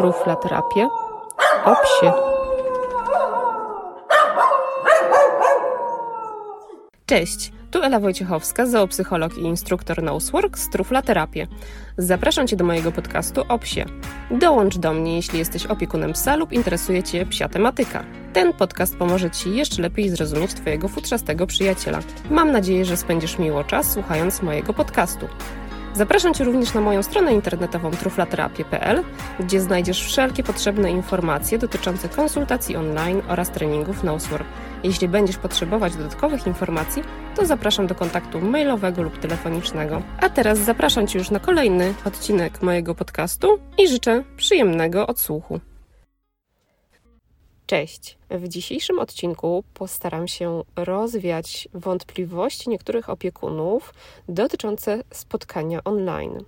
truflaterapię o psie. Cześć, tu Ela Wojciechowska, zoopsycholog i instruktor Nosework z truflaterapię. Zapraszam Cię do mojego podcastu o psie. Dołącz do mnie, jeśli jesteś opiekunem psa lub interesuje Cię psia tematyka. Ten podcast pomoże Ci jeszcze lepiej zrozumieć Twojego futrzastego przyjaciela. Mam nadzieję, że spędzisz miło czas słuchając mojego podcastu. Zapraszam Cię również na moją stronę internetową truflaterapia.pl, gdzie znajdziesz wszelkie potrzebne informacje dotyczące konsultacji online oraz treningów NOSWAR. Jeśli będziesz potrzebować dodatkowych informacji, to zapraszam do kontaktu mailowego lub telefonicznego. A teraz zapraszam Cię już na kolejny odcinek mojego podcastu i życzę przyjemnego odsłuchu. Cześć! W dzisiejszym odcinku postaram się rozwiać wątpliwości niektórych opiekunów dotyczące spotkania online.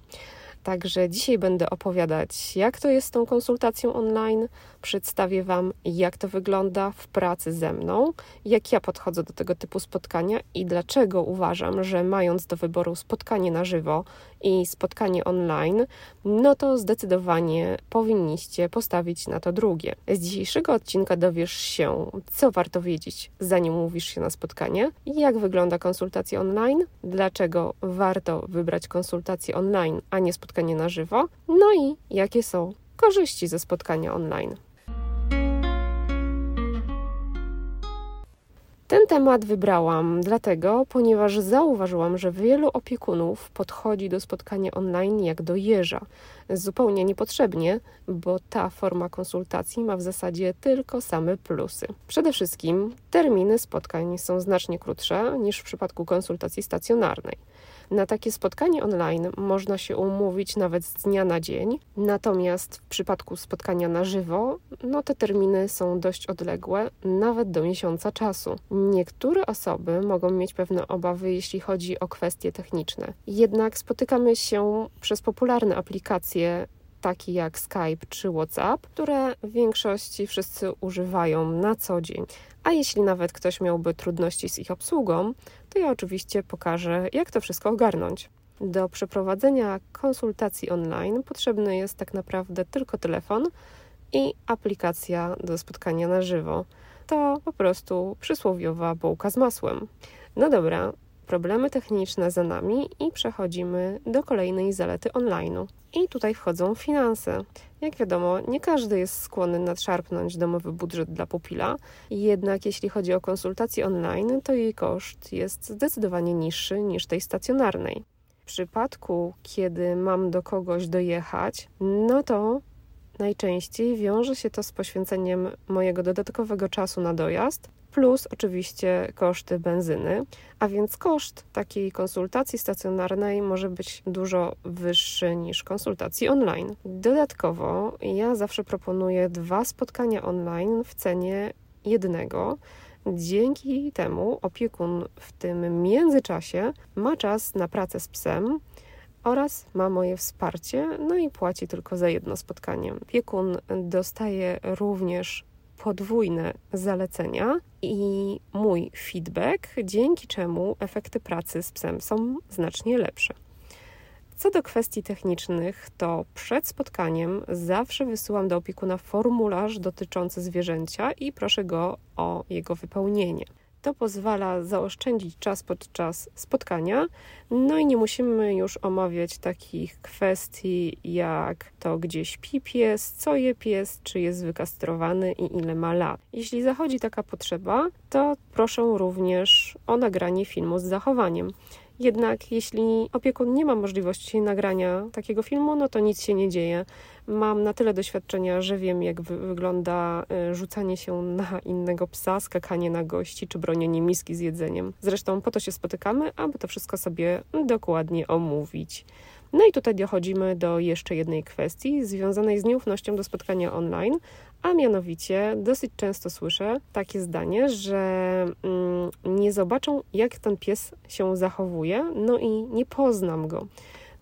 Także dzisiaj będę opowiadać, jak to jest z tą konsultacją online, przedstawię Wam, jak to wygląda w pracy ze mną, jak ja podchodzę do tego typu spotkania i dlaczego uważam, że mając do wyboru spotkanie na żywo i spotkanie online, no to zdecydowanie powinniście postawić na to drugie. Z dzisiejszego odcinka dowiesz się, co warto wiedzieć, zanim umówisz się na spotkanie, jak wygląda konsultacja online, dlaczego warto wybrać konsultację online, a nie spotkanie na żywo, no i jakie są korzyści ze spotkania online. Ten temat wybrałam dlatego, ponieważ zauważyłam, że wielu opiekunów podchodzi do spotkania online jak do jeża. Zupełnie niepotrzebnie, bo ta forma konsultacji ma w zasadzie tylko same plusy. Przede wszystkim terminy spotkań są znacznie krótsze niż w przypadku konsultacji stacjonarnej. Na takie spotkanie online można się umówić nawet z dnia na dzień, natomiast w przypadku spotkania na żywo, no te terminy są dość odległe, nawet do miesiąca czasu. Niektóre osoby mogą mieć pewne obawy, jeśli chodzi o kwestie techniczne. Jednak spotykamy się przez popularne aplikacje, takie jak Skype czy WhatsApp, które w większości wszyscy używają na co dzień. A jeśli nawet ktoś miałby trudności z ich obsługą, to ja oczywiście pokażę, jak to wszystko ogarnąć. Do przeprowadzenia konsultacji online potrzebny jest tak naprawdę tylko telefon i aplikacja do spotkania na żywo. To po prostu przysłowiowa bułka z masłem. No dobra, problemy techniczne za nami i przechodzimy do kolejnej zalety online'u. I tutaj wchodzą finanse. Jak wiadomo, nie każdy jest skłonny nadszarpnąć domowy budżet dla pupila, jednak jeśli chodzi o konsultację online, to jej koszt jest zdecydowanie niższy niż tej stacjonarnej. W przypadku, kiedy mam do kogoś dojechać, no to najczęściej wiąże się to z poświęceniem mojego dodatkowego czasu na dojazd, plus oczywiście koszty benzyny, a więc koszt takiej konsultacji stacjonarnej może być dużo wyższy niż konsultacji online. Dodatkowo ja zawsze proponuję 2 spotkania online w cenie jednego. Dzięki temu opiekun w tym międzyczasie ma czas na pracę z psem oraz ma moje wsparcie, no i płaci tylko za jedno spotkanie. Opiekun dostaje również podwójne zalecenia i mój feedback, dzięki czemu efekty pracy z psem są znacznie lepsze. Co do kwestii technicznych, to przed spotkaniem zawsze wysyłam do opiekuna formularz dotyczący zwierzęcia i proszę go o jego wypełnienie. To pozwala zaoszczędzić czas podczas spotkania, no i nie musimy już omawiać takich kwestii jak to, gdzie śpi pies, co je pies, czy jest wykastrowany i ile ma lat. Jeśli zachodzi taka potrzeba, to proszę również o nagranie filmu z zachowaniem. Jednak jeśli opiekun nie ma możliwości nagrania takiego filmu, no to nic się nie dzieje. Mam na tyle doświadczenia, że wiem, jak wygląda rzucanie się na innego psa, skakanie na gości czy bronienie miski z jedzeniem. Zresztą po to się spotykamy, aby to wszystko sobie dokładnie omówić. No i tutaj dochodzimy do jeszcze jednej kwestii związanej z nieufnością do spotkania online, a mianowicie dosyć często słyszę takie zdanie, że nie zobaczą, jak ten pies się zachowuje, no i nie poznam go.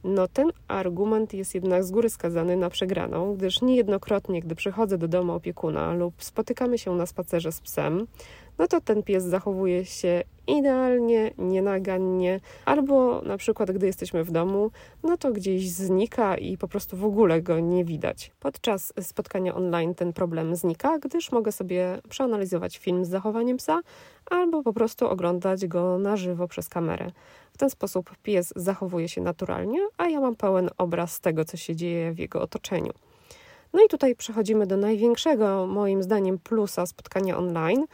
No ten argument jest jednak z góry skazany na przegraną, gdyż niejednokrotnie, gdy przychodzę do domu opiekuna lub spotykamy się na spacerze z psem, no to ten pies zachowuje się idealnie, nienagannie, albo na przykład gdy jesteśmy w domu, no to gdzieś znika i po prostu w ogóle go nie widać. Podczas spotkania online ten problem znika, gdyż mogę sobie przeanalizować film z zachowaniem psa albo po prostu oglądać go na żywo przez kamerę. W ten sposób pies zachowuje się naturalnie, a ja mam pełen obraz tego, co się dzieje w jego otoczeniu. No i tutaj przechodzimy do największego, moim zdaniem, plusa spotkania online,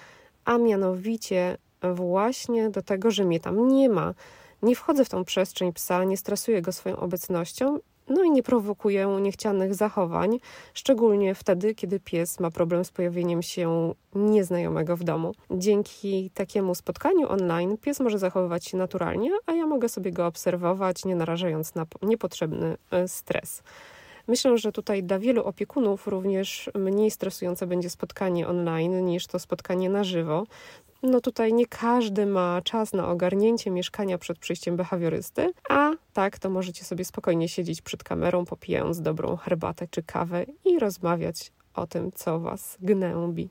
a mianowicie właśnie do tego, że mnie tam nie ma. Nie wchodzę w tą przestrzeń psa, nie stresuję go swoją obecnością, no i nie prowokuję niechcianych zachowań, szczególnie wtedy, kiedy pies ma problem z pojawieniem się nieznajomego w domu. Dzięki takiemu spotkaniu online pies może zachowywać się naturalnie, a ja mogę sobie go obserwować, nie narażając na niepotrzebny stres. Myślę, że tutaj dla wielu opiekunów również mniej stresujące będzie spotkanie online niż to spotkanie na żywo. No tutaj nie każdy ma czas na ogarnięcie mieszkania przed przyjściem behawiorysty, a tak to możecie sobie spokojnie siedzieć przed kamerą, popijając dobrą herbatę czy kawę i rozmawiać o tym, co Was gnębi.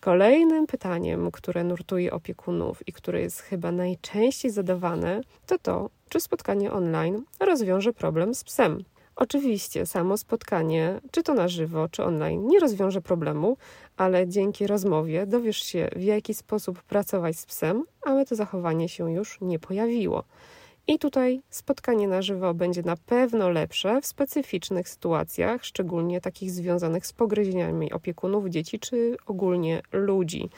Kolejnym pytaniem, które nurtuje opiekunów i które jest chyba najczęściej zadawane, to to, czy spotkanie online rozwiąże problem z psem. Oczywiście samo spotkanie, czy to na żywo, czy online, nie rozwiąże problemu, ale dzięki rozmowie dowiesz się, w jaki sposób pracować z psem, aby to zachowanie się już nie pojawiło. I tutaj spotkanie na żywo będzie na pewno lepsze w specyficznych sytuacjach, szczególnie takich związanych z pogryzieniami opiekunów, dzieci, czy ogólnie ludzi.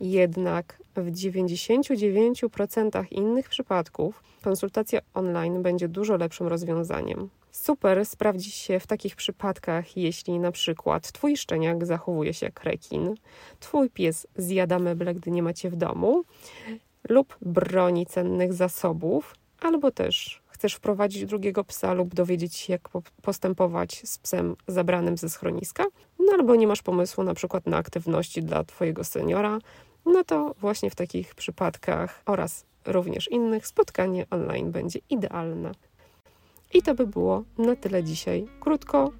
Jednak w 99% innych przypadków konsultacja online będzie dużo lepszym rozwiązaniem. Super sprawdzi się w takich przypadkach, jeśli na przykład Twój szczeniak zachowuje się jak rekin, Twój pies zjada meble, gdy nie macie w domu, lub broni cennych zasobów, albo też chcesz wprowadzić drugiego psa lub dowiedzieć się, jak postępować z psem zabranym ze schroniska, no albo nie masz pomysłu na przykład na aktywności dla Twojego seniora, no to właśnie w takich przypadkach oraz również innych spotkanie online będzie idealne. I to by było na tyle dzisiaj. Krótko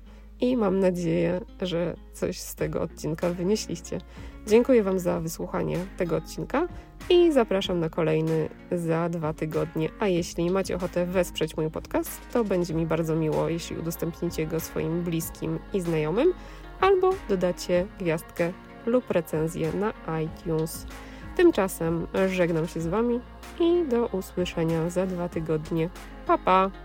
i mam nadzieję, że coś z tego odcinka wynieśliście. Dziękuję Wam za wysłuchanie tego odcinka i zapraszam na kolejny za 2 tygodnie. A jeśli macie ochotę wesprzeć mój podcast, to będzie mi bardzo miło, jeśli udostępnicie go swoim bliskim i znajomym albo dodacie gwiazdkę lub recenzję na iTunes. Tymczasem żegnam się z Wami i do usłyszenia za 2 tygodnie. Pa, pa!